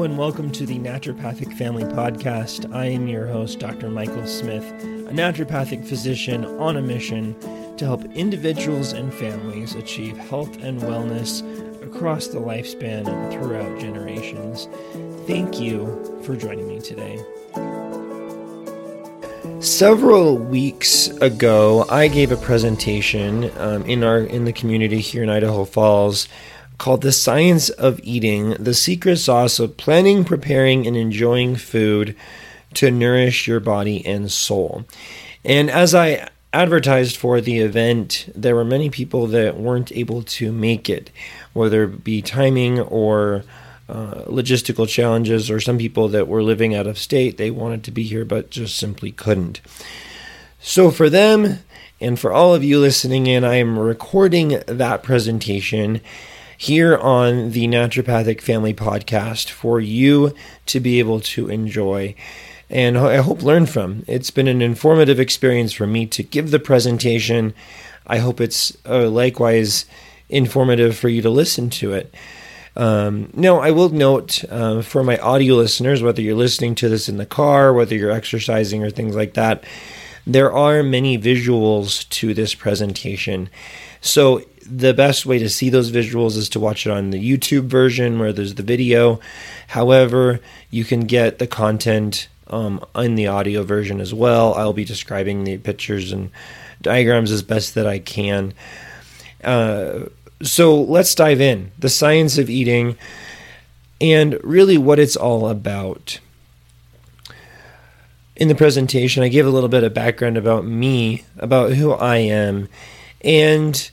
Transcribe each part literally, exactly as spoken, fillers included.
Hello and welcome to the Naturopathic Family Podcast. I am your host, Doctor Michael Smith, a naturopathic physician on a mission to help individuals and families achieve health and wellness across the lifespan and throughout generations. Thank you for joining me today. Several weeks ago, I gave a presentation um, in our in the community here in Idaho Falls called The Science of Eating, the secret sauce of planning, preparing, and enjoying food to nourish your body and soul. And as I advertised for the event, there were many people that weren't able to make it, whether it be timing or Uh, logistical challenges, or some people that were living out of state. They wanted to be here, but just simply couldn't. So for them, and for all of you listening in, I am recording that presentation here on the Naturopathic Family Podcast for you to be able to enjoy and I hope learn from. It's been an informative experience for me to give the presentation. I hope it's uh, likewise informative for you to listen to it. Um, no, I will note uh, for my audio listeners, whether you're listening to this in the car, whether you're exercising or things like that, there are many visuals to this presentation. So the best way to see those visuals is to watch it on the YouTube version where there's the video. However, you can get the content um, in the audio version as well. I'll be describing the pictures and diagrams as best that I can. Uh, So let's dive in, the science of eating, and really what it's all about. In the presentation, I gave a little bit of background about me, about who I am, and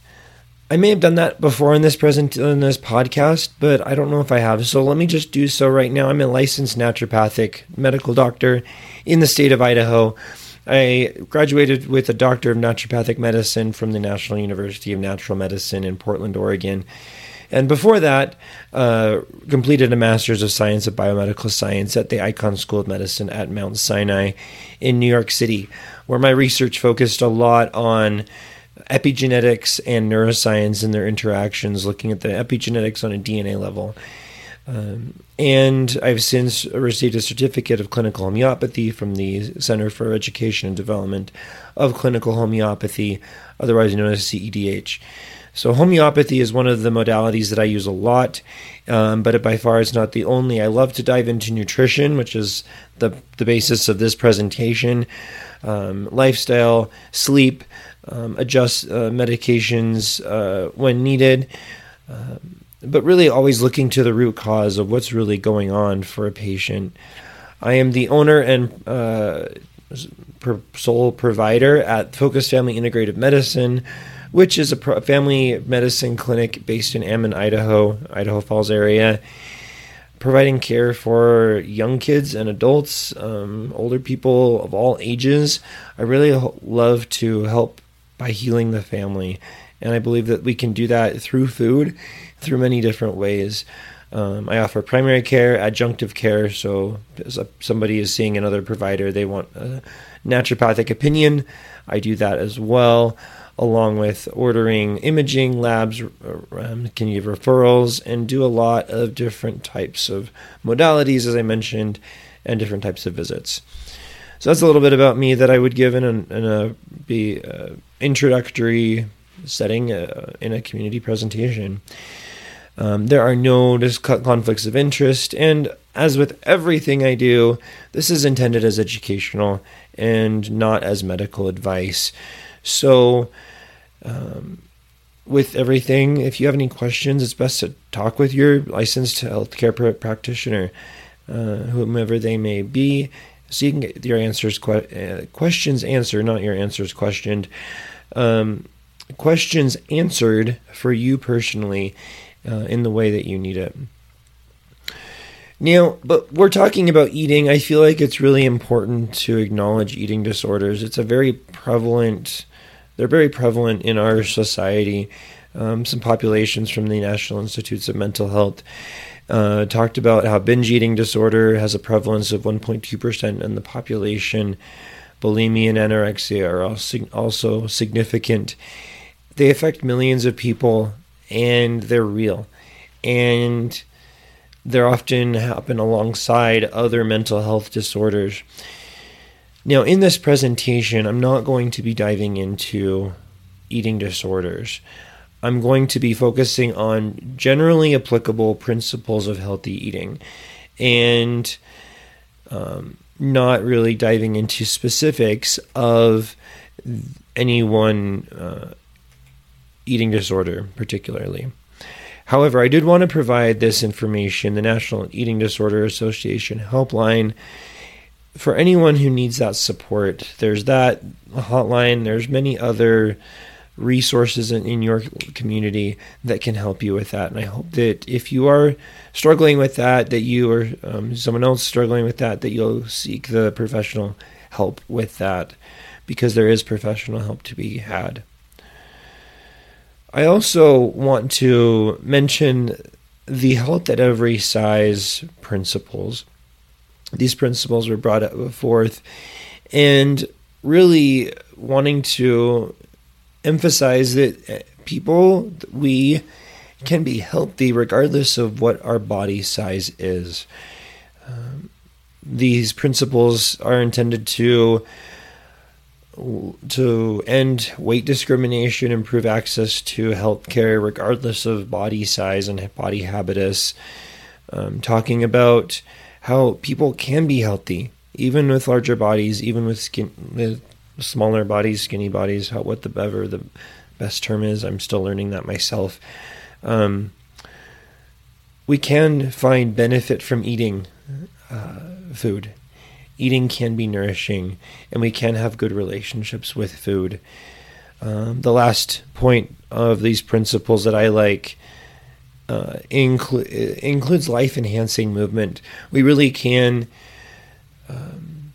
I may have done that before in this present in this podcast, but I don't know if I have. So let me just do so right now. I'm a licensed naturopathic medical doctor in the state of Idaho. I graduated with a Doctor of Naturopathic Medicine from the National University of Natural Medicine in Portland, Oregon. And before that, uh, completed a Master's of Science of Biomedical Science at the Icahn School of Medicine at Mount Sinai in New York City, where my research focused a lot on epigenetics and neuroscience and their interactions, looking at the epigenetics on a D N A level. Um, and I've since received a certificate of clinical homeopathy from the Center for Education and Development of Clinical Homeopathy, otherwise known as C E D H. So homeopathy is one of the modalities that I use a lot, um, but it by far is not the only. I love to dive into nutrition, which is the, the basis of this presentation, um, lifestyle, sleep, um, adjust uh, medications uh, when needed, um, but really always looking to the root cause of what's really going on for a patient. I am the owner and uh, sole provider at Focus Family Integrative Medicine, which is a family medicine clinic based in Ammon, Idaho, Idaho Falls area, providing care for young kids and adults, um, older people of all ages. I really love to help by healing the family, and I believe that we can do that through food, through many different ways. Um, I offer primary care, adjunctive care. So if somebody is seeing another provider, they want a naturopathic opinion, I do that as well, along with ordering imaging, labs, um, can give referrals, and do a lot of different types of modalities, as I mentioned, and different types of visits. So that's a little bit about me that I would give in an in a, be, uh, introductory setting uh, in a community presentation. Um, there are no conflicts of interest, and as with everything I do, this is intended as educational and not as medical advice. So um, with everything, if you have any questions, it's best to talk with your licensed healthcare practitioner, uh, whomever they may be, so you can get your answers que- questions answered, not your answers questioned. Um, questions answered for you personally uh, in the way that you need it. Now, but we're talking about eating. I feel like it's really important to acknowledge eating disorders. It's a very prevalent, they're very prevalent in our society. Um, some populations from the National Institutes of Mental Health uh, talked about how binge eating disorder has a prevalence of one point two percent in the population. Bulimia and anorexia are also significant. They affect millions of people, and they're real. And They're often happen alongside other mental health disorders. Now, in this presentation, I'm not going to be diving into eating disorders. I'm going to be focusing on generally applicable principles of healthy eating and um, not really diving into specifics of any one uh, eating disorder particularly. However, I did want to provide this information, the National Eating Disorders Association helpline, for anyone who needs that support. There's that hotline. There's many other resources in, in your community that can help you with that. And I hope that if you are struggling with that, that you or um, someone else struggling with that, that you'll seek the professional help with that, because there is professional help to be had. I also want to mention the Health at Every Size principles. These principles were brought up forth and really wanting to emphasize that people, we can be healthy regardless of what our body size is. Um, these principles are intended to to end weight discrimination, improve access to health care regardless of body size and body habitus, um, talking about how people can be healthy, even with larger bodies, even with skin, with smaller bodies, skinny bodies, how, what the, ever the best term is. I'm still learning that myself. Um, we can find benefit from eating uh, food. Eating can be nourishing, and we can have good relationships with food. Um, the last point of these principles that I like uh, inclu- includes life-enhancing movement. We really can um,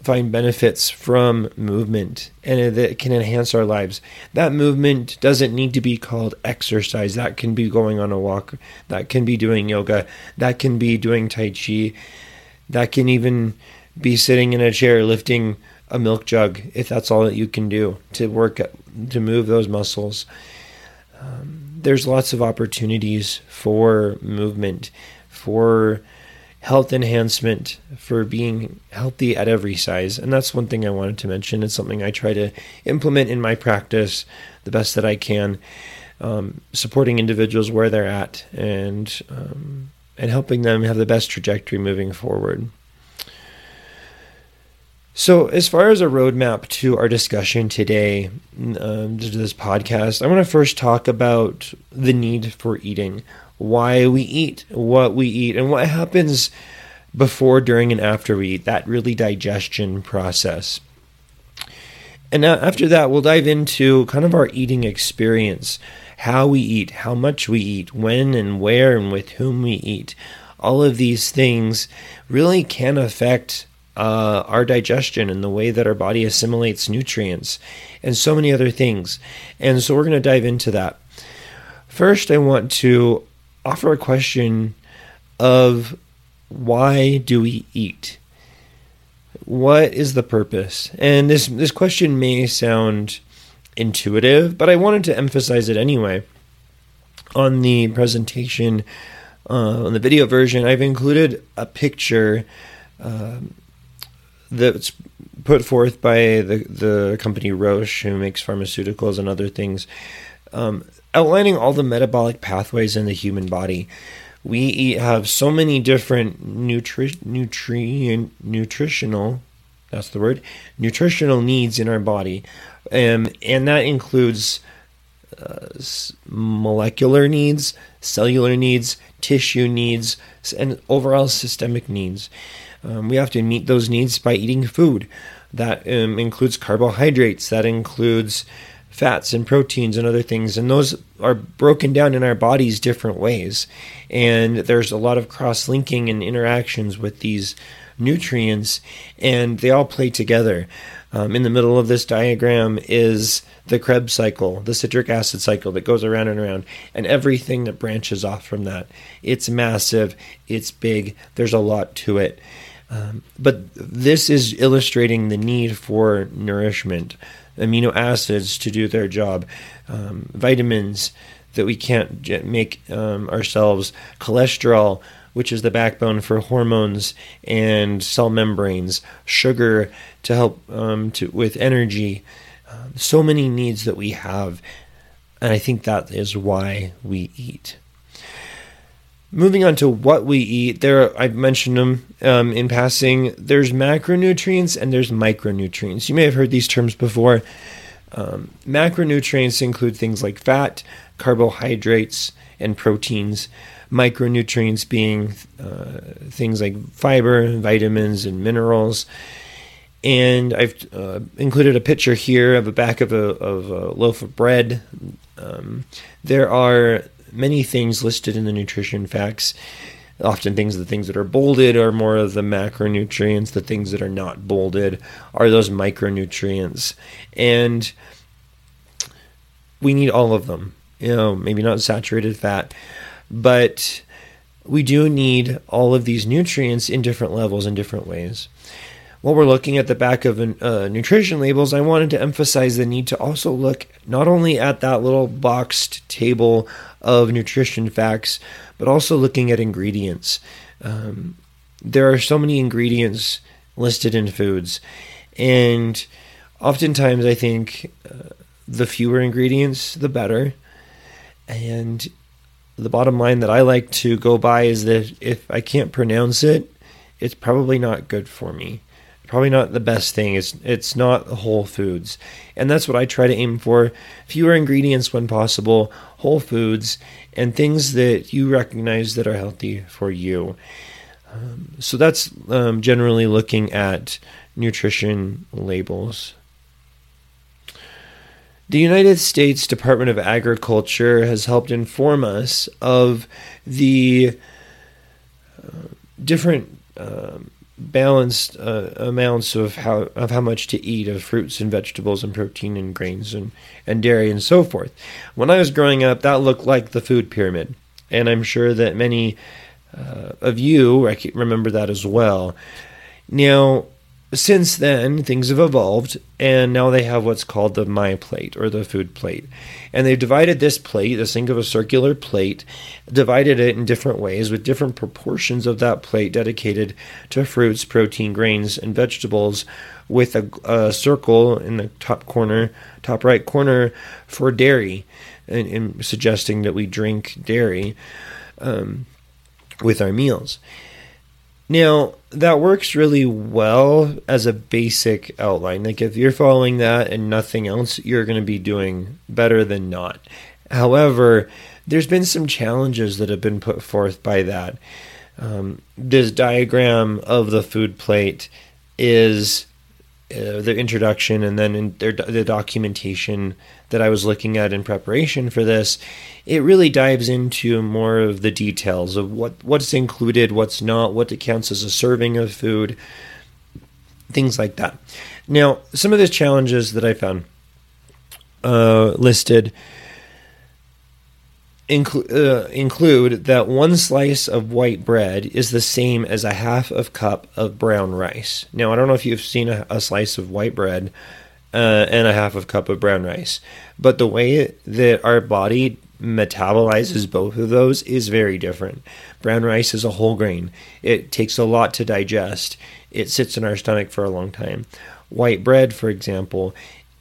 find benefits from movement, and that can enhance our lives. That movement doesn't need to be called exercise. That can be going on a walk. That can be doing yoga. That can be doing tai chi. That can even be sitting in a chair lifting a milk jug, if that's all that you can do to work, to move those muscles. Um, there's lots of opportunities for movement, for health enhancement, for being healthy at every size. And that's one thing I wanted to mention. It's something I try to implement in my practice the best that I can, um, supporting individuals where they're at and um and helping them have the best trajectory moving forward. So as far as a roadmap to our discussion today, um, to this podcast, I want to first talk about the need for eating, why we eat, what we eat, and what happens before, during, and after we eat, that really digestion process. And after that, we'll dive into kind of our eating experience, how we eat, how much we eat, when and where and with whom we eat. All of these things really can affect uh, our digestion and the way that our body assimilates nutrients and so many other things. And so we're going to dive into that. First, I want to offer a question of why do we eat? What is the purpose? And this this question may sound intuitive, but I wanted to emphasize it anyway. On the presentation, uh, on the video version, I've included a picture um, that's put forth by the, the company Roche, who makes pharmaceuticals and other things, um, outlining all the metabolic pathways in the human body. We eat, have so many different nutri- nutrient, nutritional, that's the word, nutritional needs in our body. Um, and that includes uh, molecular needs, cellular needs, tissue needs, and overall systemic needs. Um, we have to meet those needs by eating food. That um, includes carbohydrates. That includes fats and proteins and other things. And those are broken down in our bodies different ways. And there's a lot of cross-linking and interactions with these nutrients, and they all play together. Um, in the middle of this diagram is the Krebs cycle, the citric acid cycle that goes around and around, and everything that branches off from that. It's massive. It's big. There's a lot to it. Um, but this is illustrating the need for nourishment, amino acids to do their job, um, vitamins, that we can't make um, ourselves cholesterol, which is the backbone for hormones and cell membranes, sugar to help um, to, with energy, um, so many needs that we have. And I think that is why we eat. Moving on to what we eat, there I've mentioned them um, in passing. There's macronutrients and there's micronutrients. You may have heard these terms before. Um, macronutrients include things like fat, carbohydrates, and proteins. Micronutrients being uh, things like fiber, vitamins, and minerals. And I've uh, included a picture here of a back of a, of a loaf of bread. Um, there are many things listed in the nutrition facts. Often things, the things that are bolded are more of the macronutrients. The things that are not bolded are those micronutrients. And we need all of them. You know, maybe not saturated fat, but we do need all of these nutrients in different levels in different ways. While we're looking at the back of uh, nutrition labels, I wanted to emphasize the need to also look not only at that little boxed table of nutrition facts, but also looking at ingredients. Um, there are so many ingredients listed in foods, and oftentimes I think uh, the fewer ingredients, the better. And the bottom line that I like to go by is that if I can't pronounce it, it's probably not good for me. Probably not the best thing. It's it's not whole foods. And that's what I try to aim for. Fewer ingredients when possible, whole foods, and things that you recognize that are healthy for you. Um, so that's um, generally looking at nutrition labels. The United States Department of Agriculture has helped inform us of the uh, different uh, balanced uh, amounts of how of how much to eat of fruits and vegetables and protein and grains and, and dairy and so forth. When I was growing up, that looked like the food pyramid. And I'm sure that many uh, of you rec- remember that as well. Now, since then, things have evolved, and now they have what's called the My Plate or the food plate. And they've divided this plate, this thing of a circular plate, divided it in different ways with different proportions of that plate dedicated to fruits, protein, grains, and vegetables, with a, a circle in the top corner, top right corner for dairy, and, and suggesting that we drink dairy um, with our meals. Now, that works really well as a basic outline. Like, if you're following that and nothing else, you're going to be doing better than not. However, there's been some challenges that have been put forth by that. Um, this diagram of the food plate is uh, the introduction, and then in their, the documentation that I was looking at in preparation for this, it really dives into more of the details of what, what's included, what's not, what counts as a serving of food, things like that. Now, some of the challenges that I found uh, listed inclu- uh, include that one slice of white bread is the same as a half of cup of brown rice. Now, I don't know if you've seen a, a slice of white bread uh, and a half of cup of brown rice, but the way that our body metabolizes both of those is very different. Brown rice is a whole grain. It takes a lot to digest. It sits in our stomach for a long time. White bread, for example,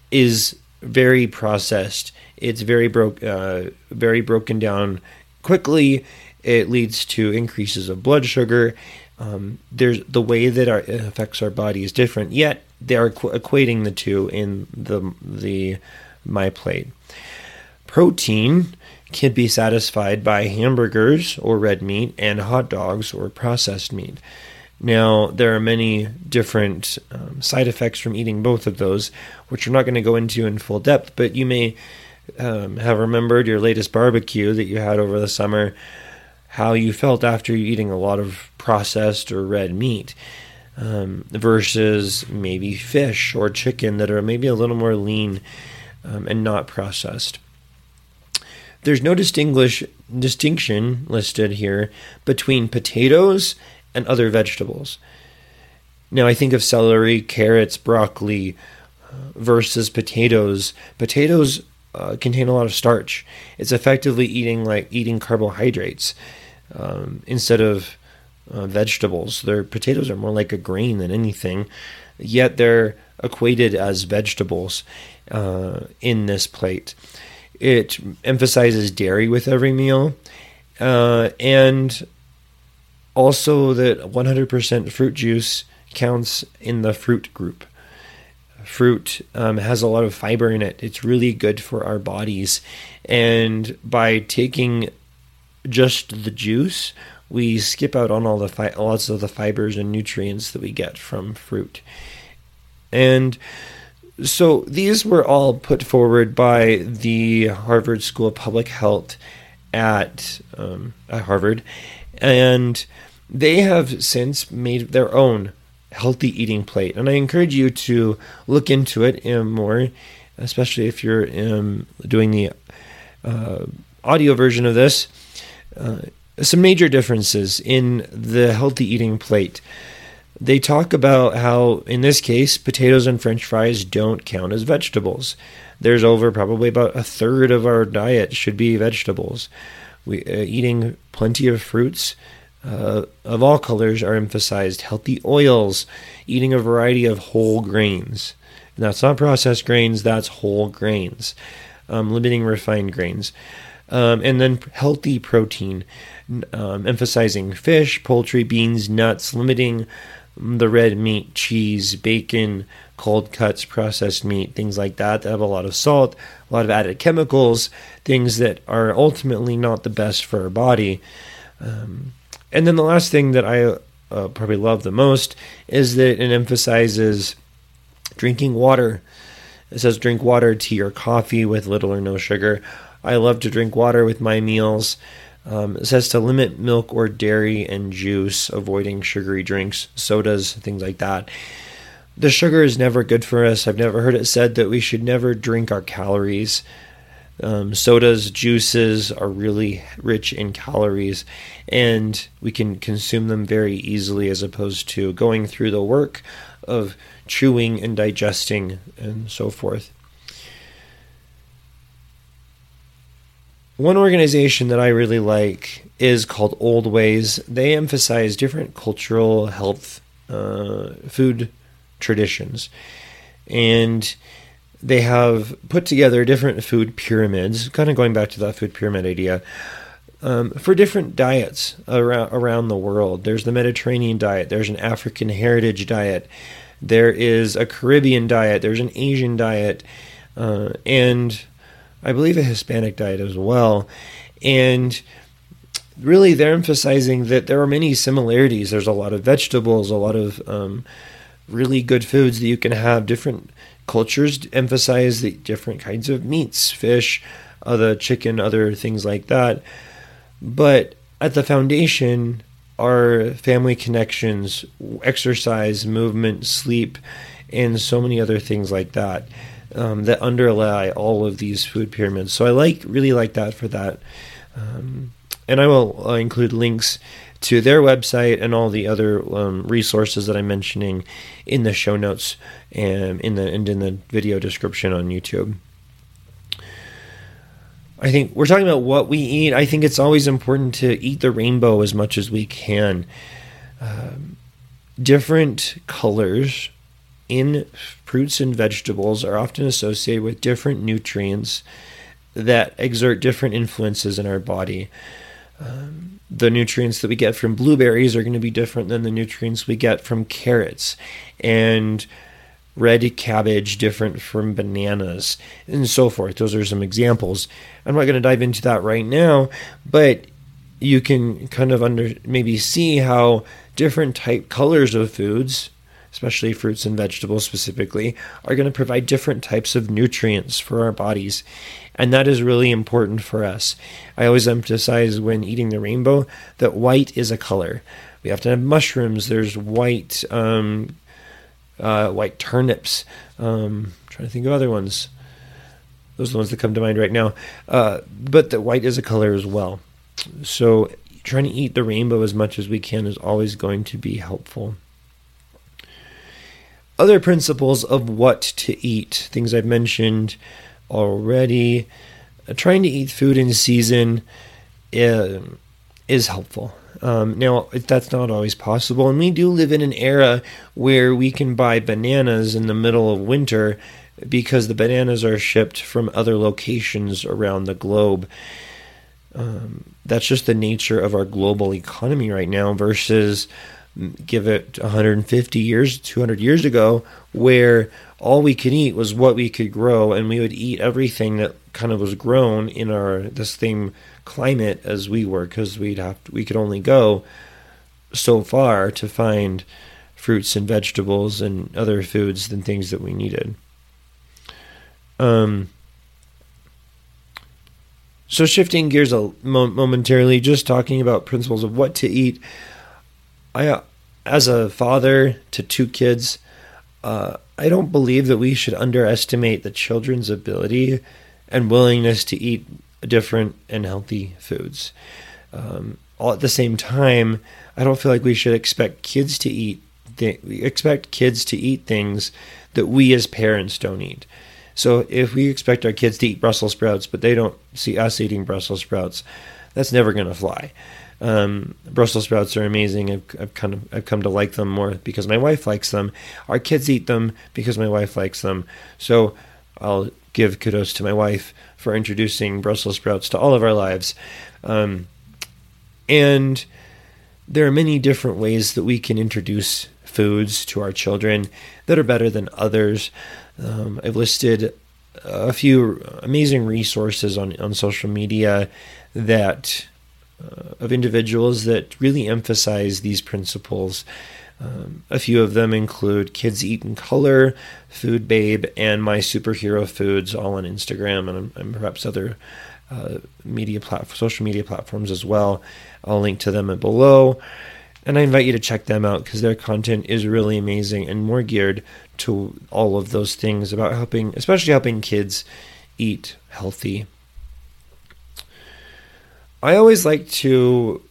is very processed. It's very broke, uh, very broken down quickly. It leads to increases of blood sugar. Um, there's the way that our, it affects our body is different. Yet they are qu- equating the two in the the My Plate. Protein can be satisfied by hamburgers or red meat and hot dogs or processed meat. Now, there are many different um, side effects from eating both of those, which we're not going to go into in full depth, but you may um, have remembered your latest barbecue that you had over the summer, how you felt after you eating a lot of processed or red meat um, versus maybe fish or chicken that are maybe a little more lean um, and not processed. There's no distinguish distinction listed here between potatoes and other vegetables. Now, I think of celery, carrots, broccoli uh, versus potatoes. Potatoes uh, contain a lot of starch. It's effectively eating like eating carbohydrates um, instead of uh, vegetables. Their potatoes are more like a grain than anything, yet they're equated as vegetables uh, in this plate. It emphasizes dairy with every meal, uh, and also that one hundred percent fruit juice counts in the fruit group. Fruit um, has a lot of fiber in it. It's really good for our bodies. And by taking just the juice, we skip out on all the fi- lots of the fibers and nutrients that we get from fruit. And so these were all put forward by the Harvard School of Public Health at, um, at Harvard. And they have since made their own healthy eating plate. And I encourage you to look into it more, especially if you're um, doing the uh, audio version of this. Uh, some major differences in the healthy eating plate. They talk about how, in this case, potatoes and French fries don't count as vegetables. There's over probably about a third of our diet should be vegetables. We uh, eating plenty of fruits uh, of all colors are emphasized. Healthy oils, eating a variety of whole grains. And that's not processed grains, that's whole grains. Um, limiting refined grains. Um, and then healthy protein, um, emphasizing fish, poultry, beans, nuts, limiting the red meat, cheese, bacon, cold cuts, processed meat, things like that that have a lot of salt, a lot of added chemicals, things that are ultimately not the best for our body. Um, and then the last thing that I uh, probably love the most is that it emphasizes drinking water. It says drink water, tea, or coffee with little or no sugar. I love to drink water with my meals. Um, it says to limit milk or dairy and juice, avoiding sugary drinks, sodas, things like that. The sugar is never good for us. I've never heard it said that we should never drink our calories. Um, sodas, juices are really rich in calories, and we can consume them very easily as opposed to going through the work of chewing and digesting and so forth. One organization that I really like is called Old Ways. They emphasize different cultural health uh, food traditions. And they have put together different food pyramids, kind of going back to that food pyramid idea, um, for different diets around, around the world. There's the Mediterranean diet. There's an African heritage diet. There is a Caribbean diet. There's an Asian diet. Uh, and I believe a Hispanic diet as well. And really they're emphasizing that there are many similarities. There's a lot of vegetables, a lot of um, really good foods that you can have. Different cultures emphasize the different kinds of meats, fish, other chicken, other things like that. But at the foundation are family connections, exercise, movement, sleep, and so many other things like that. Um, that underlie all of these food pyramids. So I like really like that for that. Um, and I will uh, include links to their website and all the other um, resources that I'm mentioning in the show notes and in the, and in the video description on YouTube. I think we're talking about what we eat. I think it's always important to eat the rainbow as much as we can. Um, different colors in fruits and vegetables are often associated with different nutrients that exert different influences in our body. Um, the nutrients that we get from blueberries are going to be different than the nutrients we get from carrots, and red cabbage different from bananas, and so forth. Those are some examples. I'm not going to dive into that right now, but you can kind of under maybe see how different type colors of foods, especially fruits and vegetables specifically, are going to provide different types of nutrients for our bodies. And that is really important for us. I always emphasize when eating the rainbow that white is a color. We have to have mushrooms. There's white um, uh, white turnips. Um, I'm trying to think of other ones. Those are the ones that come to mind right now. Uh, but that white is a color as well. So trying to eat the rainbow as much as we can is always going to be helpful. Other principles of what to eat, things I've mentioned, already, uh, trying to eat food in season uh, is helpful. Um, now, that's not always possible, and we do live in an era where we can buy bananas in the middle of winter because the bananas are shipped from other locations around the globe. Um, that's just the nature of our global economy right now versus give it one hundred fifty years, two hundred years ago, where all we could eat was what we could grow, and we would eat everything that kind of was grown in our the same climate as we were, because we'd have to, we could only go so far to find fruits and vegetables and other foods than things that we needed. Um. So shifting gears a momentarily, just talking about principles of what to eat. I, as a father to two kids, uh, I don't believe that we should underestimate the children's ability and willingness to eat different and healthy foods. Um, all at the same time, I don't feel like we should expect kids to eat. Th- we expect kids to eat things that we as parents don't eat. So if we expect our kids to eat Brussels sprouts, but they don't see us eating Brussels sprouts, that's never going to fly. Um, Brussels sprouts are amazing. I've, I've kind of I've come to like them more because my wife likes them. Our kids eat them because my wife likes them. So I'll give kudos to my wife for introducing Brussels sprouts to all of our lives. Um, and there are many different ways that we can introduce foods to our children that are better than others. Um, I've listed a few amazing resources on, on social media that Uh, of individuals that really emphasize these principles. Um, a few of them include Kids Eat in Color, Food Babe, and My Superhero Foods, all on Instagram, and, and perhaps other uh, media plat- social media platforms as well. I'll link to them below, and I invite you to check them out because their content is really amazing and more geared to all of those things about helping, especially helping kids eat healthy. I always like to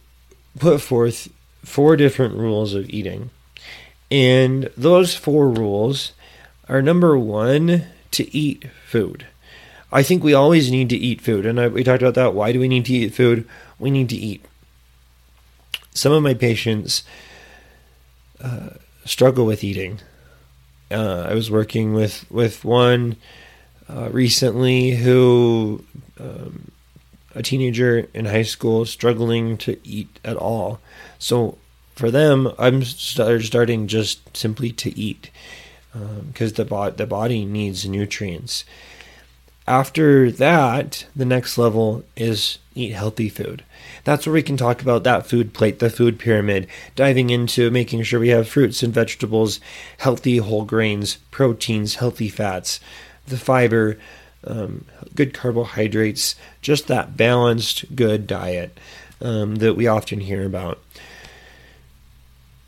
put forth four different rules of eating. And those four rules are, number one, to eat food. I think we always need to eat food. And I, we talked about that. Why do we need to eat food? We need to eat. Some of my patients uh, struggle with eating. Uh, I was working with, with one uh, recently who... Um, a teenager in high school struggling to eat at all. So for them, I'm start, starting just simply to eat because um, the, bo- the body needs nutrients. After that, the next level is eat healthy food. That's where we can talk about that food plate, the food pyramid, diving into making sure we have fruits and vegetables, healthy whole grains, proteins, healthy fats, the fiber, Um, good carbohydrates, just that balanced, good diet um, that we often hear about.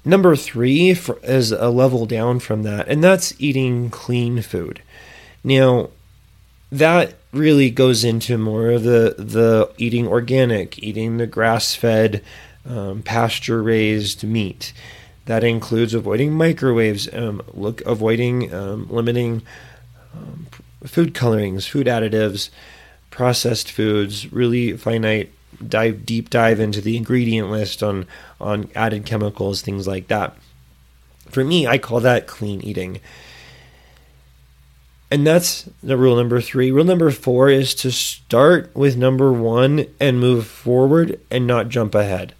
Number three for, is a level down from that, and that's eating clean food. Now, that really goes into more of the, the eating organic, eating the grass-fed, um, pasture-raised meat. That includes avoiding microwaves, um, look, avoiding, um, limiting um, food colorings, food additives, processed foods, really finite, dive deep dive into the ingredient list on, on added chemicals, things like that. For me, I call that clean eating. And that's the rule number three. Rule number four is to start with number one and move forward and not jump ahead.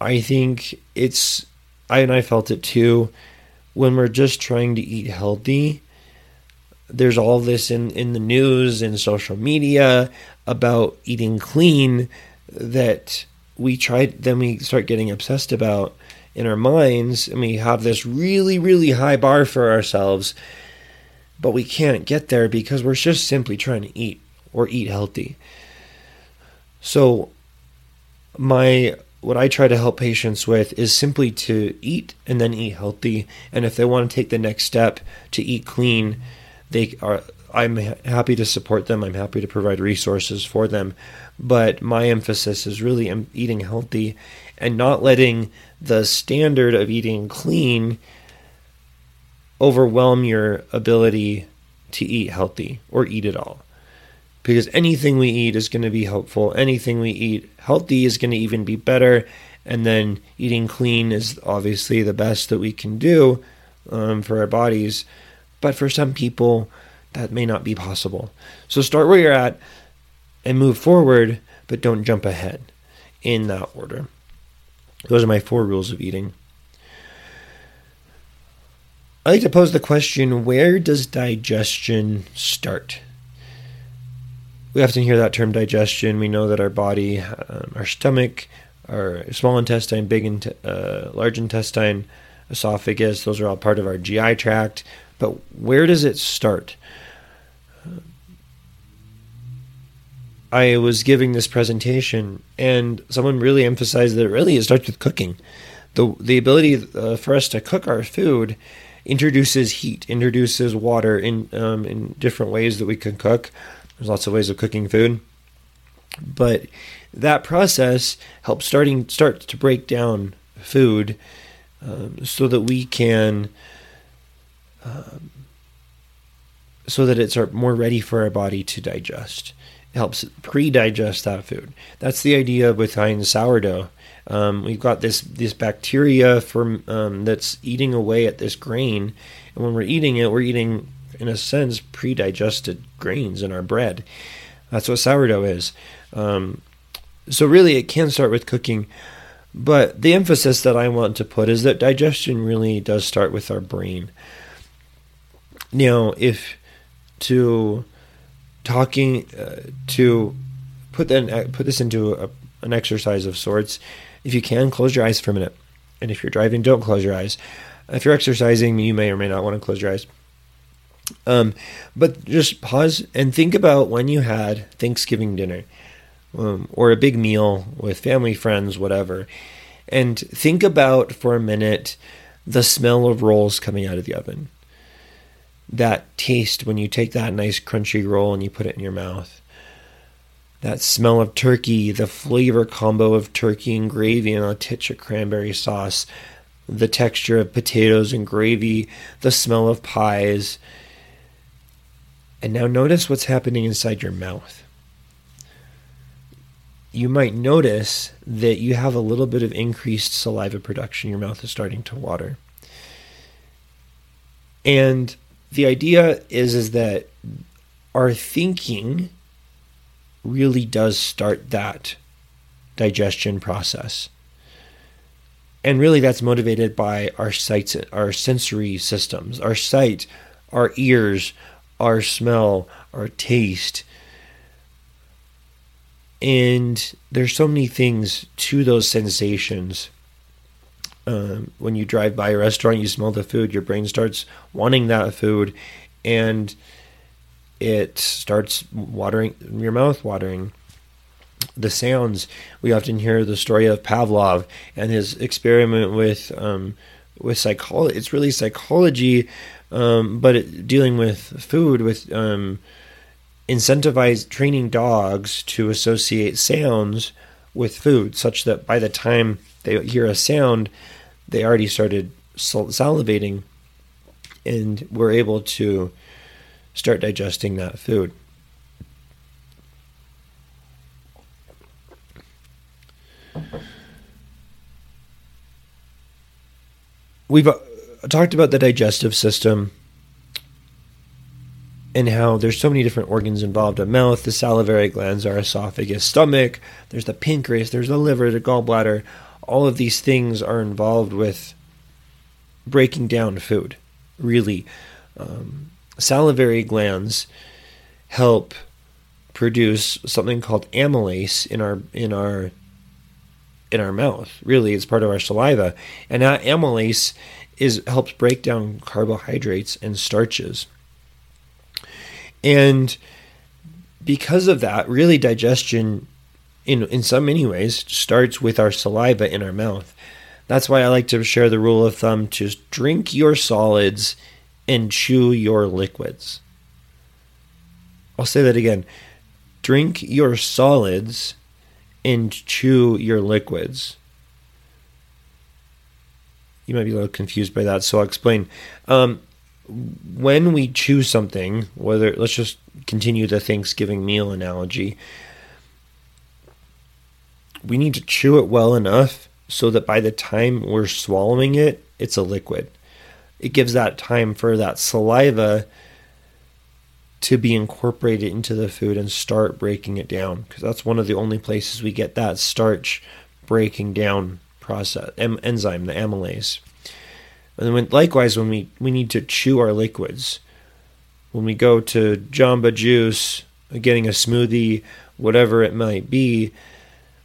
I think it's, I and I felt it too, when we're just trying to eat healthy, there's all this in, in the news and social media about eating clean that we try, then we start getting obsessed about in our minds, and we have this really, really high bar for ourselves, but we can't get there because we're just simply trying to eat or eat healthy. So my what I try to help patients with is simply to eat and then eat healthy, and if they want to take the next step to eat clean, They are. I'm happy to support them. I'm happy to provide resources for them. But my emphasis is really eating healthy and not letting the standard of eating clean overwhelm your ability to eat healthy or eat at all. Because anything we eat is going to be helpful. Anything we eat healthy is going to even be better. And then eating clean is obviously the best that we can do um, for our bodies. But for some people, that may not be possible. So start where you're at and move forward, but don't jump ahead in that order. Those are my four rules of eating. I like to pose the question, where does digestion start? We often hear that term digestion. We know that our body, um, our stomach, our small intestine, big and int- uh, large intestine, esophagus, those are all part of our G I tract. But where does it start? Uh, I was giving this presentation, and someone really emphasized that it really starts with cooking. The the ability uh, for us to cook our food introduces heat, introduces water in um, in different ways that we can cook. There's lots of ways of cooking food, but that process helps starting start to break down food um, so that we can, um, so that it's more ready for our body to digest. It helps pre-digest that food. That's the idea behind sourdough. Um, we've got this this bacteria from um, that's eating away at this grain, and when we're eating it, we're eating, in a sense, pre-digested grains in our bread. That's what sourdough is. Um, so really, it can start with cooking, but the emphasis that I want to put is that digestion really does start with our brain. Now, if to talking uh, to put that put this into a, an exercise of sorts, if you can, close your eyes for a minute, and if you're driving, don't close your eyes. If you're exercising, you may or may not want to close your eyes. Um, but just pause and think about when you had Thanksgiving dinner um, or a big meal with family, friends, whatever. And think about for a minute the smell of rolls coming out of the oven. That taste when you take that nice crunchy roll and you put it in your mouth. That smell of turkey, the flavor combo of turkey and gravy and a titch of cranberry sauce. The texture of potatoes and gravy, the smell of pies. And now notice what's happening inside your mouth. You might notice that you have a little bit of increased saliva production. Your mouth is starting to water. And the idea is, is that our thinking really does start that digestion process. And really that's motivated by our sights, our sensory systems, our sight, our ears, our smell, our taste. And there's so many things to those sensations. Um, when you drive by a restaurant, you smell the food, your brain starts wanting that food, and it starts watering, your mouth watering. The sounds, we often hear the story of Pavlov and his experiment with um, with psychology. It's really psychology, um, but it, dealing with food, with um, incentivized training dogs to associate sounds with food, such that by the time they hear a sound, they already started sal- salivating and were able to start digesting that food. We've talked about the digestive system and how there's so many different organs involved. Our mouth, the salivary glands, our esophagus, stomach, there's the pancreas, there's the liver, the gallbladder. All of these things are involved with breaking down food, really. Um, salivary glands help produce something called amylase in our in our in our mouth. Really, it's part of our saliva. And that amylase is, helps break down carbohydrates and starches. And because of that, really digestion, in in so many ways, starts with our saliva in our mouth. That's why I like to share the rule of thumb to drink your solids and chew your liquids. I'll say that again. Drink your solids and chew your liquids. You might be a little confused by that, so I'll explain. Um, when we choose something, whether, let's just continue the Thanksgiving meal analogy, we need to chew it well enough so that by the time we're swallowing it, it's a liquid. It gives that time for that saliva to be incorporated into the food and start breaking it down, because that's one of the only places we get that starch breaking down process em- enzyme, the amylase. And then likewise, when we, we need to chew our liquids, when we go to Jamba Juice, getting a smoothie, whatever it might be,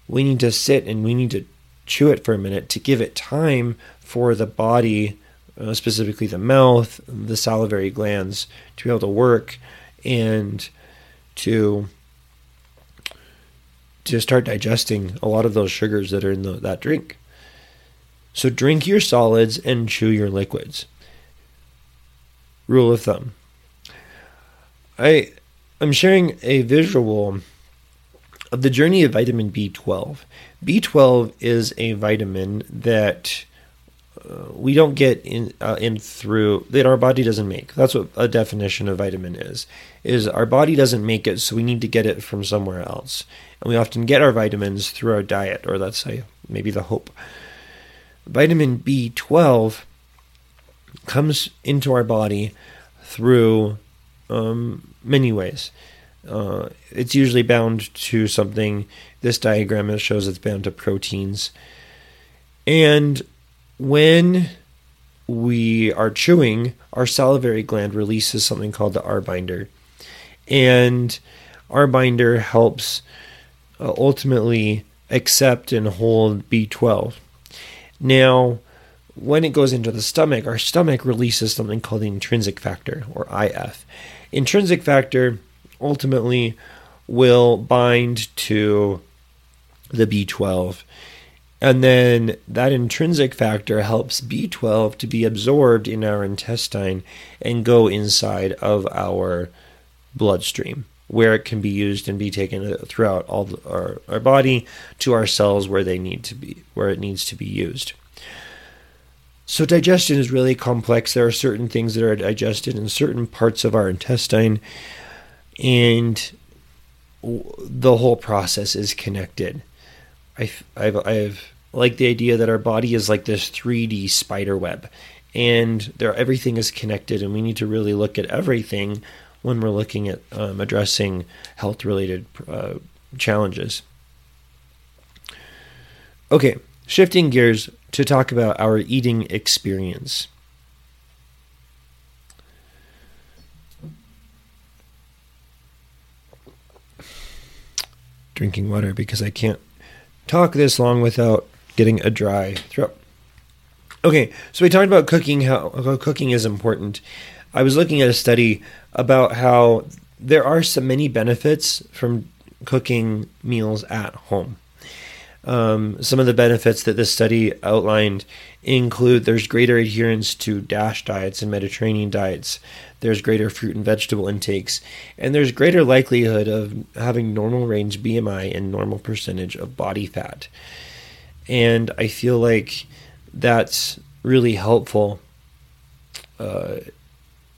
we need to sit and we need to chew it for a minute to give it time for the body, uh, specifically the mouth, the salivary glands, to be able to work and to, to start digesting a lot of those sugars that are in the, that drink. So drink your solids and chew your liquids. Rule of thumb. I, I'm sharing a visual of the journey of vitamin B twelve. B twelve is a vitamin that uh, we don't get in, uh, in through, that our body doesn't make. That's what a definition of vitamin is, is our body doesn't make it, so we need to get it from somewhere else. And we often get our vitamins through our diet, or let's say maybe the hope. Vitamin B twelve comes into our body through um, many ways. Uh, it's usually bound to something. This diagram, it shows it's bound to proteins. And when we are chewing, our salivary gland releases something called the R binder. And R binder helps uh, ultimately accept and hold B twelve. Now, when it goes into the stomach, our stomach releases something called the intrinsic factor, or I F. Intrinsic factor ultimately will bind to the B twelve. And then that intrinsic factor helps B twelve to be absorbed in our intestine and go inside of our bloodstream, where it can be used and be taken throughout all the, our, our body to our cells where they need to be, where it needs to be used. So digestion is really complex. There are certain things that are digested in certain parts of our intestine, and the whole process is connected. I've, I've, I've like the idea that our body is like this three D spider web, and there everything is connected, and we need to really look at everything when we're looking at um, addressing health-related uh, challenges. Okay, shifting gears to talk about our eating experience. Drinking water because I can't talk this long without getting a dry throat. Okay, so we talked about cooking, how, how cooking is important. I was looking at a study about how there are so many benefits from cooking meals at home. Um, some of the benefits that this study outlined include there's greater adherence to DASH diets and Mediterranean diets, there's greater fruit and vegetable intakes, and there's greater likelihood of having normal range B M I and normal percentage of body fat. And I feel like that's really helpful, uh,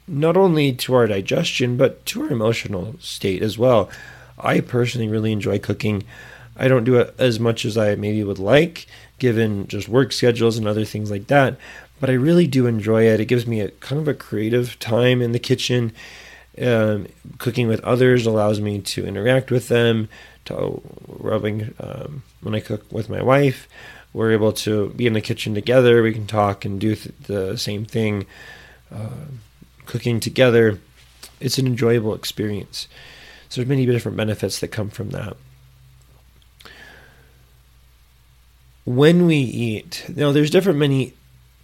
not only to our digestion, but to our emotional state as well. I personally really enjoy cooking. I don't do it as much as I maybe would like, given just work schedules and other things like that, but I really do enjoy it. It gives me a kind of a creative time in the kitchen. Um, cooking with others allows me to interact with them. To rubbing um, when I cook with my wife, we're able to be in the kitchen together. We can talk and do th- the same thing. Uh, cooking together, it's an enjoyable experience. So there's many different benefits that come from that. When we eat, now there's different many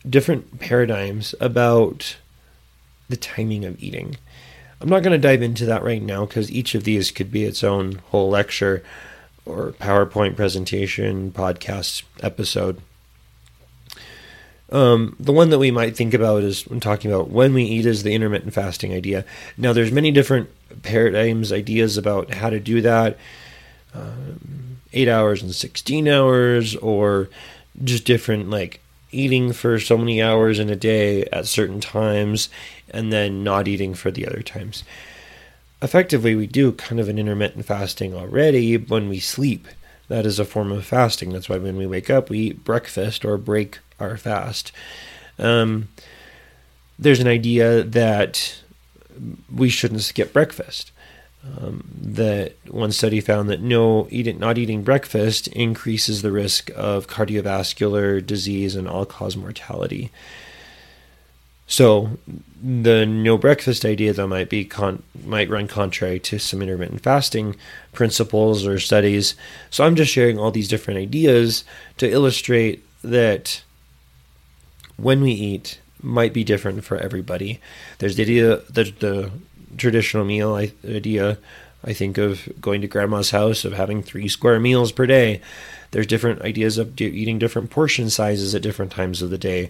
different paradigms about the timing of eating. I'm not going to dive into that right now because each of these could be its own whole lecture or PowerPoint presentation, podcast episode. Um, the one that we might think about is when talking about when we eat is the intermittent fasting idea. Now, there's many different paradigms, ideas about how to do that, um, eight hours and sixteen hours, or just different like eating for so many hours in a day at certain times and then not eating for the other times. Effectively, we do kind of an intermittent fasting already when we sleep. That is a form of fasting. That's why when we wake up, we eat breakfast or break our fast. Um, there's an idea that we shouldn't skip breakfast. Um, that one study found that no, eat it, not eating breakfast increases the risk of cardiovascular disease and all-cause mortality. So the no breakfast idea, though, might be con- might run contrary to some intermittent fasting principles or studies. So I'm just sharing all these different ideas to illustrate that when we eat might be different for everybody. There's the idea that the traditional meal I, idea, I think, of going to grandma's house, of having three square meals per day. There's different ideas of do, eating different portion sizes at different times of the day.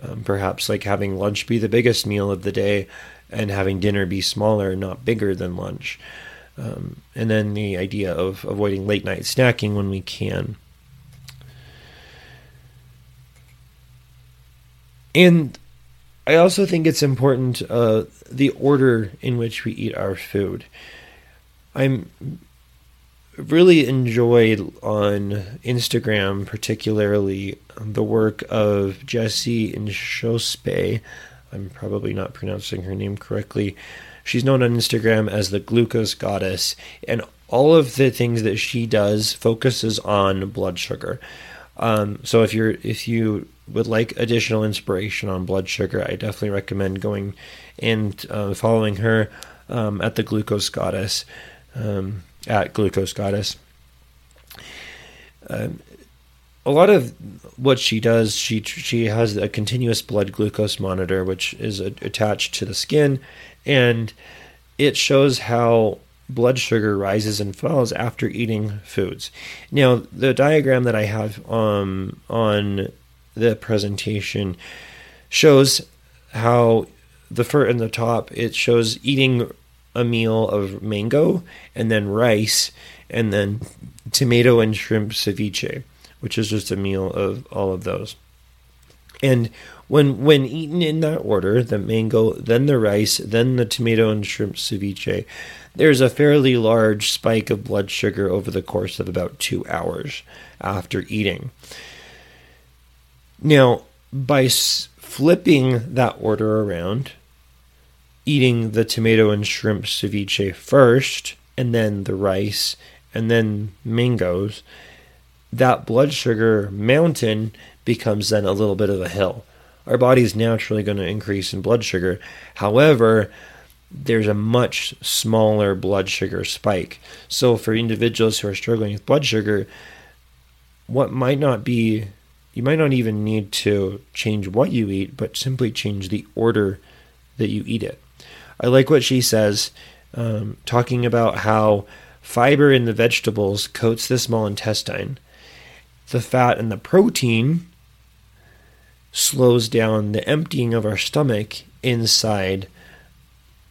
Um, perhaps like having lunch be the biggest meal of the day and having dinner be smaller, not bigger than lunch. Um, and then the idea of avoiding late night snacking when we can. And I also think it's important uh, the order in which we eat our food. I'm really enjoyed on Instagram, particularly the work of Jessie Inchauspé. I'm probably not pronouncing her name correctly. She's known on Instagram as the Glucose Goddess, and all of the things that she does focuses on blood sugar. Um, so if you're if you would like additional inspiration on blood sugar, I definitely recommend going and uh, following her um, at the Glucose Goddess. Um, at Glucose Goddess. Um, a lot of what she does, she she has a continuous blood glucose monitor, which is a, attached to the skin, and it shows how blood sugar rises and falls after eating foods. Now, the diagram that I have um, on the presentation shows how the fur in the top, it shows eating a meal of mango and then rice and then tomato and shrimp ceviche, which is just a meal of all of those. And when when eaten in that order, the mango, then the rice, then the tomato and shrimp ceviche, there's a fairly large spike of blood sugar over the course of about two hours after eating. Now, by s- flipping that order around, eating the tomato and shrimp ceviche first, and then the rice, and then mangoes, that blood sugar mountain becomes then a little bit of a hill. Our body's naturally going to increase in blood sugar. However, there's a much smaller blood sugar spike. So for individuals who are struggling with blood sugar, what might not be, you might not even need to change what you eat, but simply change the order that you eat it. I like what she says, um, talking about how fiber in the vegetables coats the small intestine. The fat and the protein slows down the emptying of our stomach inside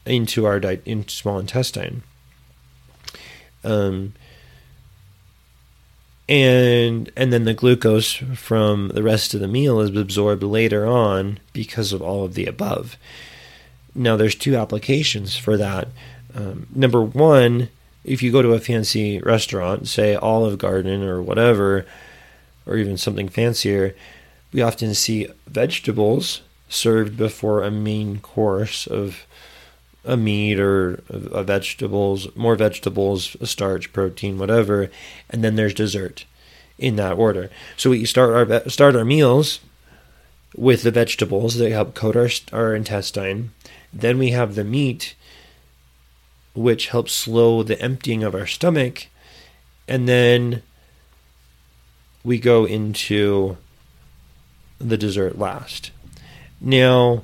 into our di- into small intestine. Um, and and then the glucose from the rest of the meal is absorbed later on because of all of the above. Now, there's two applications for that. Um, number one, if you go to a fancy restaurant, say Olive Garden or whatever, or even something fancier, we often see vegetables served before a main course of a meat or a vegetables, more vegetables, a starch, protein, whatever, and then there's dessert in that order. So we start our start our meals with the vegetables that help coat our our intestine. Then we have the meat, which helps slow the emptying of our stomach. And then we go into the dessert last. Now,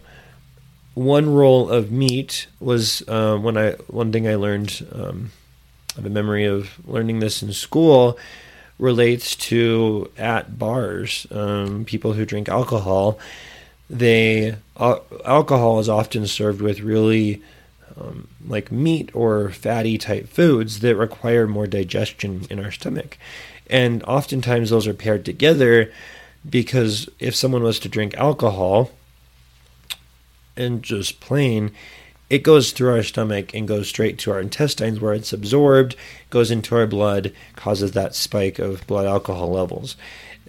one roll of meat was uh, when I one thing I learned, um, I have a memory of learning this in school, relates to at bars, um, people who drink alcohol. They uh, alcohol is often served with really um, like meat or fatty type foods that require more digestion in our stomach. And oftentimes those are paired together because if someone was to drink alcohol and just plain, it goes through our stomach and goes straight to our intestines where it's absorbed, goes into our blood, causes that spike of blood alcohol levels.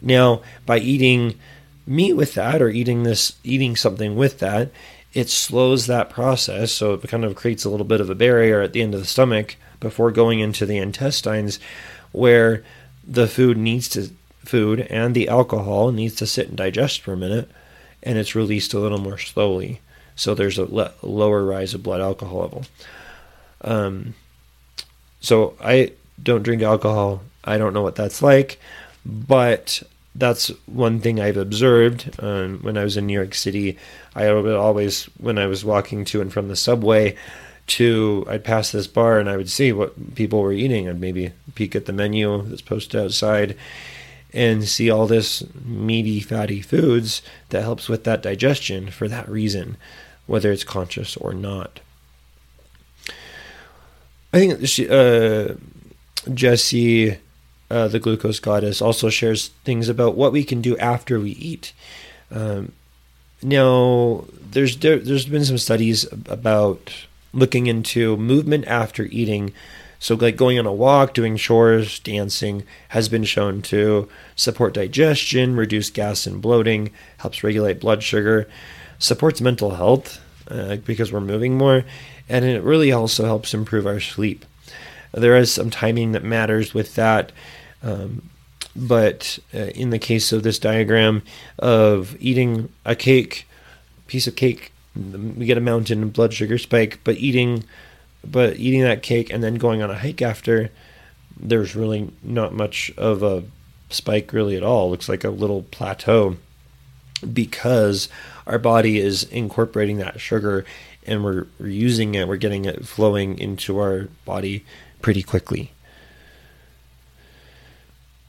Now, by eating meat with that or eating this, eating something with that, it slows that process. So it kind of creates a little bit of a barrier at the end of the stomach before going into the intestines where the food needs to, food and the alcohol needs to sit and digest for a minute, and it's released a little more slowly. So there's a le- lower rise of blood alcohol level. Um, so I don't drink alcohol. I don't know what that's like, but that's one thing I've observed. Um, when I was in New York City, I would always, when I was walking to and from the subway to, I'd pass this bar and I would see what people were eating. I'd maybe peek at the menu that's posted outside and see all this meaty, fatty foods that helps with that digestion for that reason, whether it's conscious or not. I think she, uh, Jessie, uh, the Glucose Goddess, also shares things about what we can do after we eat. Um, now, there's there, there's been some studies about looking into movement after eating. So like going on a walk, doing chores, dancing has been shown to support digestion, reduce gas and bloating, helps regulate blood sugar, supports mental health uh, because we're moving more, and it really also helps improve our sleep. There is some timing that matters with that, um, but uh, in the case of this diagram of eating a cake, piece of cake, we get a mountain of blood sugar spike, but eating... But eating that cake and then going on a hike after, there's really not much of a spike really at all. It looks like a little plateau because our body is incorporating that sugar and we're, we're using it. We're getting it flowing into our body pretty quickly.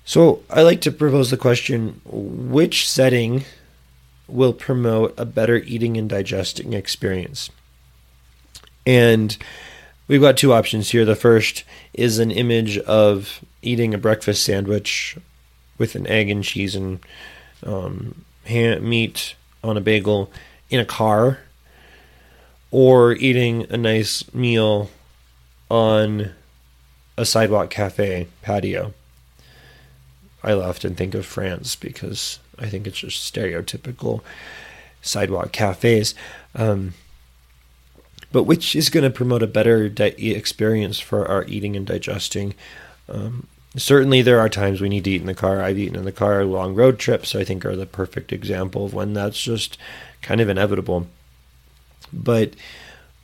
So I like to propose the question, which setting will promote a better eating and digesting experience? And we've got two options here. The first is an image of eating a breakfast sandwich with an egg and cheese and um, ham, meat on a bagel in a car, or eating a nice meal on a sidewalk cafe patio. I often think of France because I think it's just stereotypical sidewalk cafes. Um, But which is going to promote a better di- experience for our eating and digesting? Um, certainly there are times we need to eat in the car. I've eaten in the car. Long road trips, I think, are the perfect example of when that's just kind of inevitable. But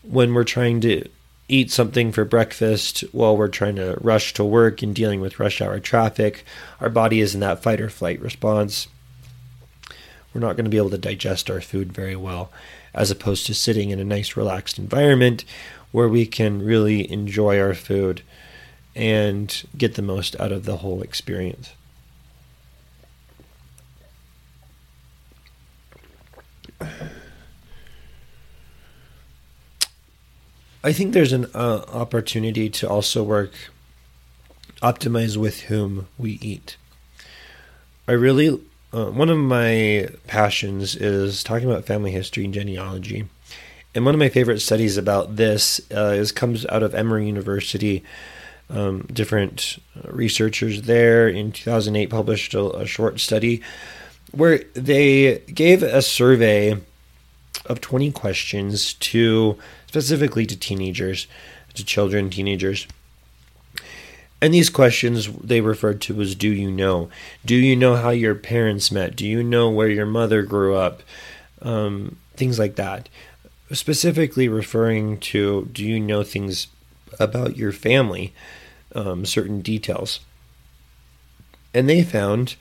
when we're trying to eat something for breakfast while we're trying to rush to work and dealing with rush hour traffic, our body is in that fight or flight response. We're not going to be able to digest our food very well, as opposed to sitting in a nice relaxed environment where we can really enjoy our food and get the most out of the whole experience. I think there's an uh, opportunity to also work, optimize with whom we eat. I really Uh, one of my passions is talking about family history and genealogy. And one of my favorite studies about this uh, is comes out of Emory University. Um, different researchers there in two thousand eight published a, a short study where they gave a survey of twenty questions to specifically to teenagers, to children, teenagers. And these questions they referred to as, do you know? Do you know how your parents met? Do you know where your mother grew up? Um, things like that. Specifically referring to, do you know things about your family? Um, certain details. And they found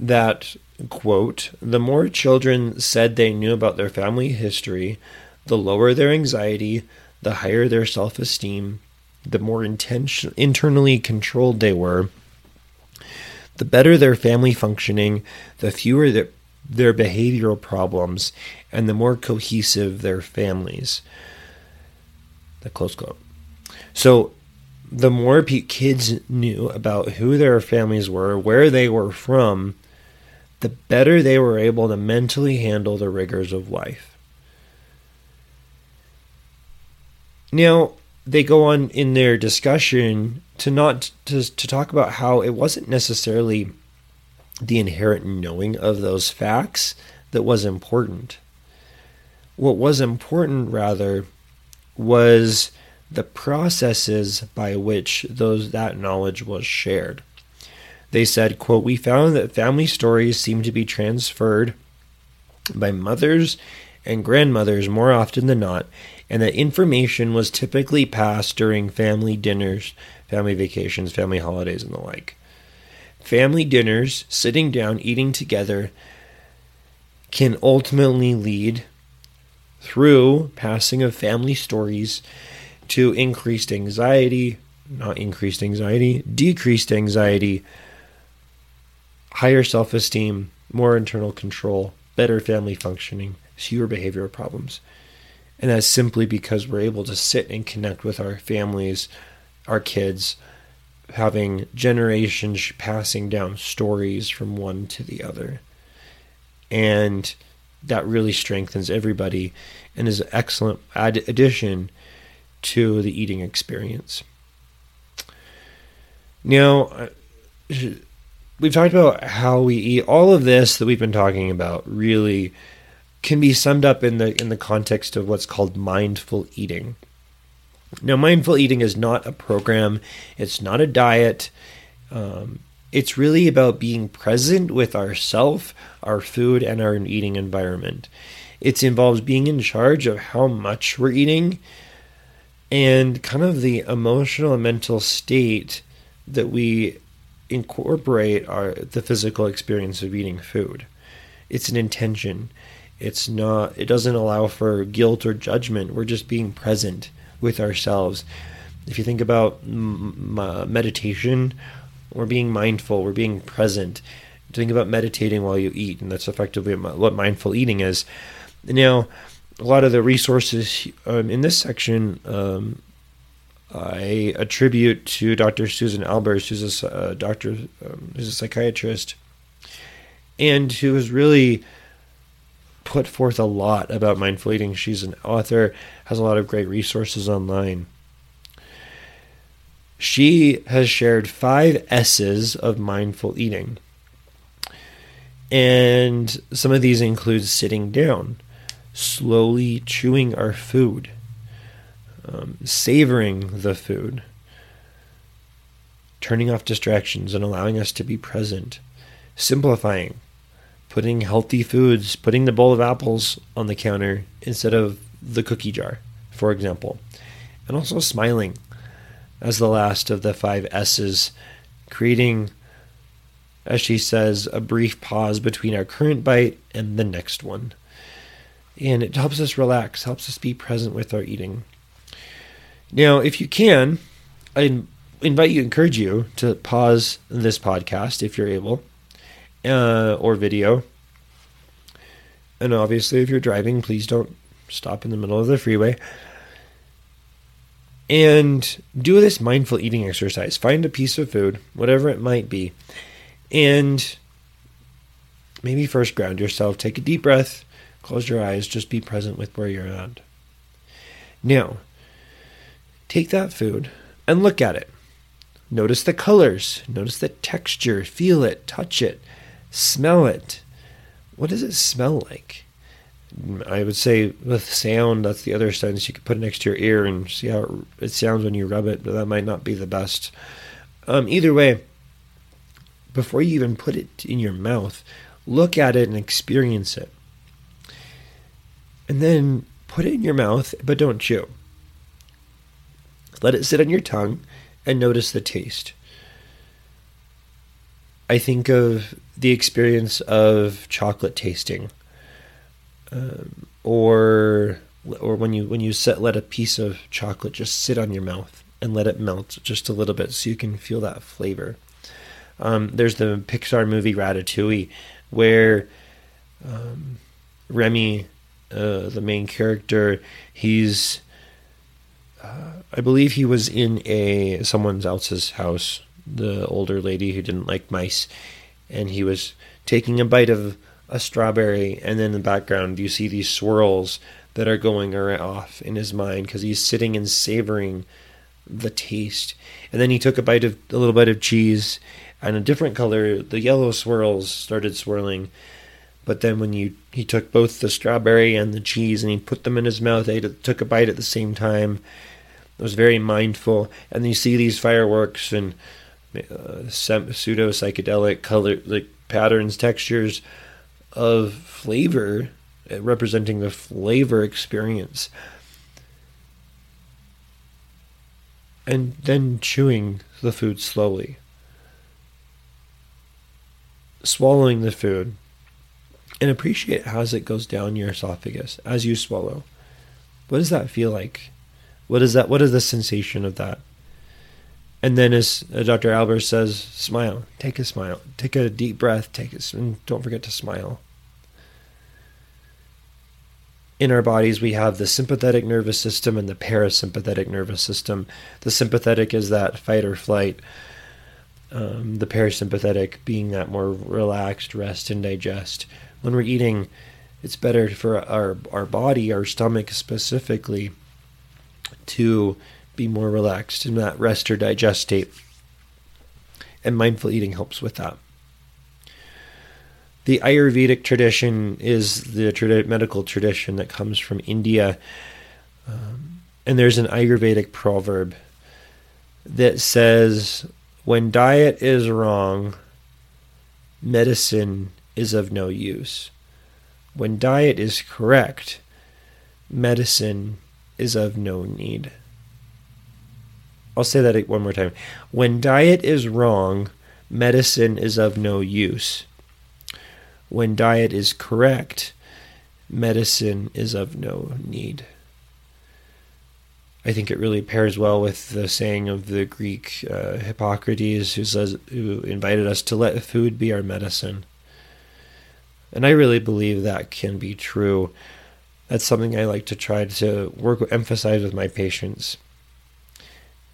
that, quote, the more children said they knew about their family history, the lower their anxiety, the higher their self-esteem, the more intention, internally controlled they were, the better their family functioning, the fewer their, their behavioral problems, and the more cohesive their families. The close quote. So the more p- kids knew about who their families were, where they were from, the better they were able to mentally handle the rigors of life. Now, they go on in their discussion to not to, to talk about how it wasn't necessarily the inherent knowing of those facts that was important. What was important, rather, was the processes by which those that knowledge was shared. They said, quote, "We found that family stories seem to be transferred by mothers and grandmothers more often than not, and that information was typically passed during family dinners, family vacations, family holidays, and the like. Family dinners, sitting down, eating together, can ultimately lead, through passing of family stories, to increased anxiety, not increased anxiety, decreased anxiety, higher self-esteem, more internal control, better family functioning, fewer behavioral problems. And that's simply because we're able to sit and connect with our families, our kids, having generations passing down stories from one to the other. And that really strengthens everybody and is an excellent ad- addition to the eating experience." Now, we've talked about how we eat. All of this that we've been talking about really can be summed up in the in the context of what's called mindful eating. Now, mindful eating is not a program. It's not a diet. Um, it's really about being present with ourself, our food, and our eating environment. It involves being in charge of how much we're eating and kind of the emotional and mental state that we incorporate our the physical experience of eating food. It's an intention. It's not, it doesn't allow for guilt or judgment. We're just being present with ourselves. If you think about m- m- meditation, we're being mindful, we're being present. Think about meditating while you eat, and that's effectively what mindful eating is. Now, a lot of the resources um, in this section um, I attribute to Doctor Susan Albers, who's a uh, doctor, um, who's a psychiatrist, and who has really put forth a lot about mindful eating. She's an author, has a lot of great resources online. She has shared five S's of mindful eating. And some of these include sitting down, slowly chewing our food, um, savoring the food, turning off distractions and allowing us to be present, simplifying, putting healthy foods, putting the bowl of apples on the counter instead of the cookie jar, for example. And also smiling as the last of the five S's, creating, as she says, a brief pause between our current bite and the next one. And it helps us relax, helps us be present with our eating. Now, if you can, I invite you, encourage you to pause this podcast if you're able. Uh, or video. And obviously, if you're driving, please don't stop in the middle of the freeway. And do this mindful eating exercise. Find a piece of food, whatever it might be. And maybe first ground yourself. Take a deep breath. Close your eyes. Just be present with where you're at. Now, take that food and look at it. Notice the colors. Notice the texture. Feel it. Touch it. Smell it. What does it smell like? I would say with sound, that's the other sense. You could put it next to your ear and see how it sounds when you rub it, but that might not be the best. Um, either way, before you even put it in your mouth, look at it and experience it. And then put it in your mouth, but don't chew. Let it sit on your tongue and notice the taste. I think of the experience of chocolate tasting, um, or or when you when you set, let a piece of chocolate just sit on your mouth and let it melt just a little bit so you can feel that flavor. Um, there's the Pixar movie Ratatouille, where um, Remy, uh, the main character, he's uh, I believe he was in a someone else's house. The older lady who didn't like mice, and he was taking a bite of a strawberry, and then in the background you see these swirls that are going off in his mind because he's sitting and savoring the taste. And then he took a bite of a little bite of cheese, and a different color, the yellow swirls started swirling. But then when you he took both the strawberry and the cheese and he put them in his mouth, he took a bite at the same time. It was very mindful. And you see these fireworks and uh, pseudo psychedelic color, like patterns, textures of flavor, representing the flavor experience. And then chewing the food slowly, swallowing the food, and appreciate how it goes down your esophagus as you swallow. What does that feel like? What is that? What is the sensation of that? And then, as Doctor Albers says, smile. Take a smile. Take a deep breath. Take it, and don't forget to smile. In our bodies, we have the sympathetic nervous system and the parasympathetic nervous system. The sympathetic is that fight or flight. Um, the parasympathetic being that more relaxed, rest and digest. When we're eating, it's better for our, our body, our stomach specifically, to be more relaxed in that rest or digest state. And mindful eating helps with that. The Ayurvedic tradition is the trad- medical tradition that comes from India. Um, and there's an Ayurvedic proverb that says, when diet is wrong, medicine is of no use. When diet is correct, medicine is of no need. I'll say that one more time. When diet is wrong, medicine is of no use. When diet is correct, medicine is of no need. I think it really pairs well with the saying of the Greek uh, Hippocrates, who says, who invited us to let food be our medicine. And I really believe that can be true. That's something I like to try to work, emphasize with my patients.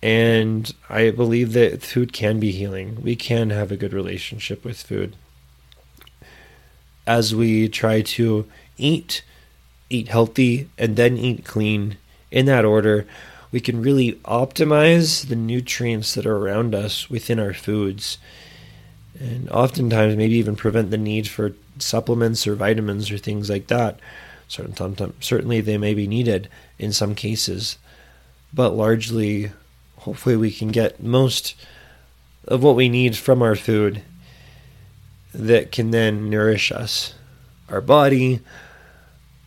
And I believe that food can be healing. We can have a good relationship with food. As we try to eat, eat healthy, and then eat clean in that order, we can really optimize the nutrients that are around us within our foods. And oftentimes maybe even prevent the need for supplements or vitamins or things like that. Certainly they may be needed in some cases, but largely, hopefully we can get most of what we need from our food that can then nourish us, our body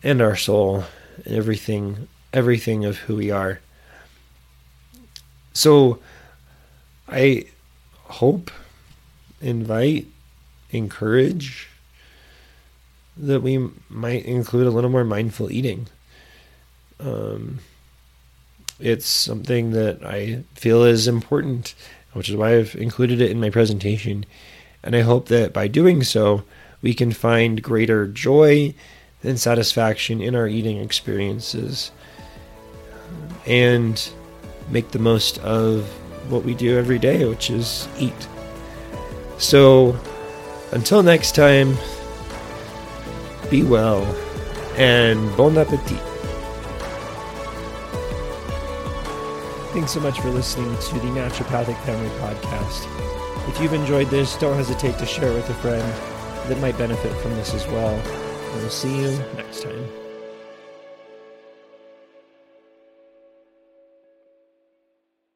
and our soul, and everything, everything of who we are. So I hope, invite, encourage that we might include a little more mindful eating. Um, it's something that I feel is important, which is why I've included it in my presentation. And I hope that by doing so, we can find greater joy and satisfaction in our eating experiences and make the most of what we do every day, which is eat. So until next time, be well and bon appetit. Thanks so much for listening to the Naturopathic Family Podcast. If you've enjoyed this, don't hesitate to share it with a friend that might benefit from this as well. And we'll see you next time.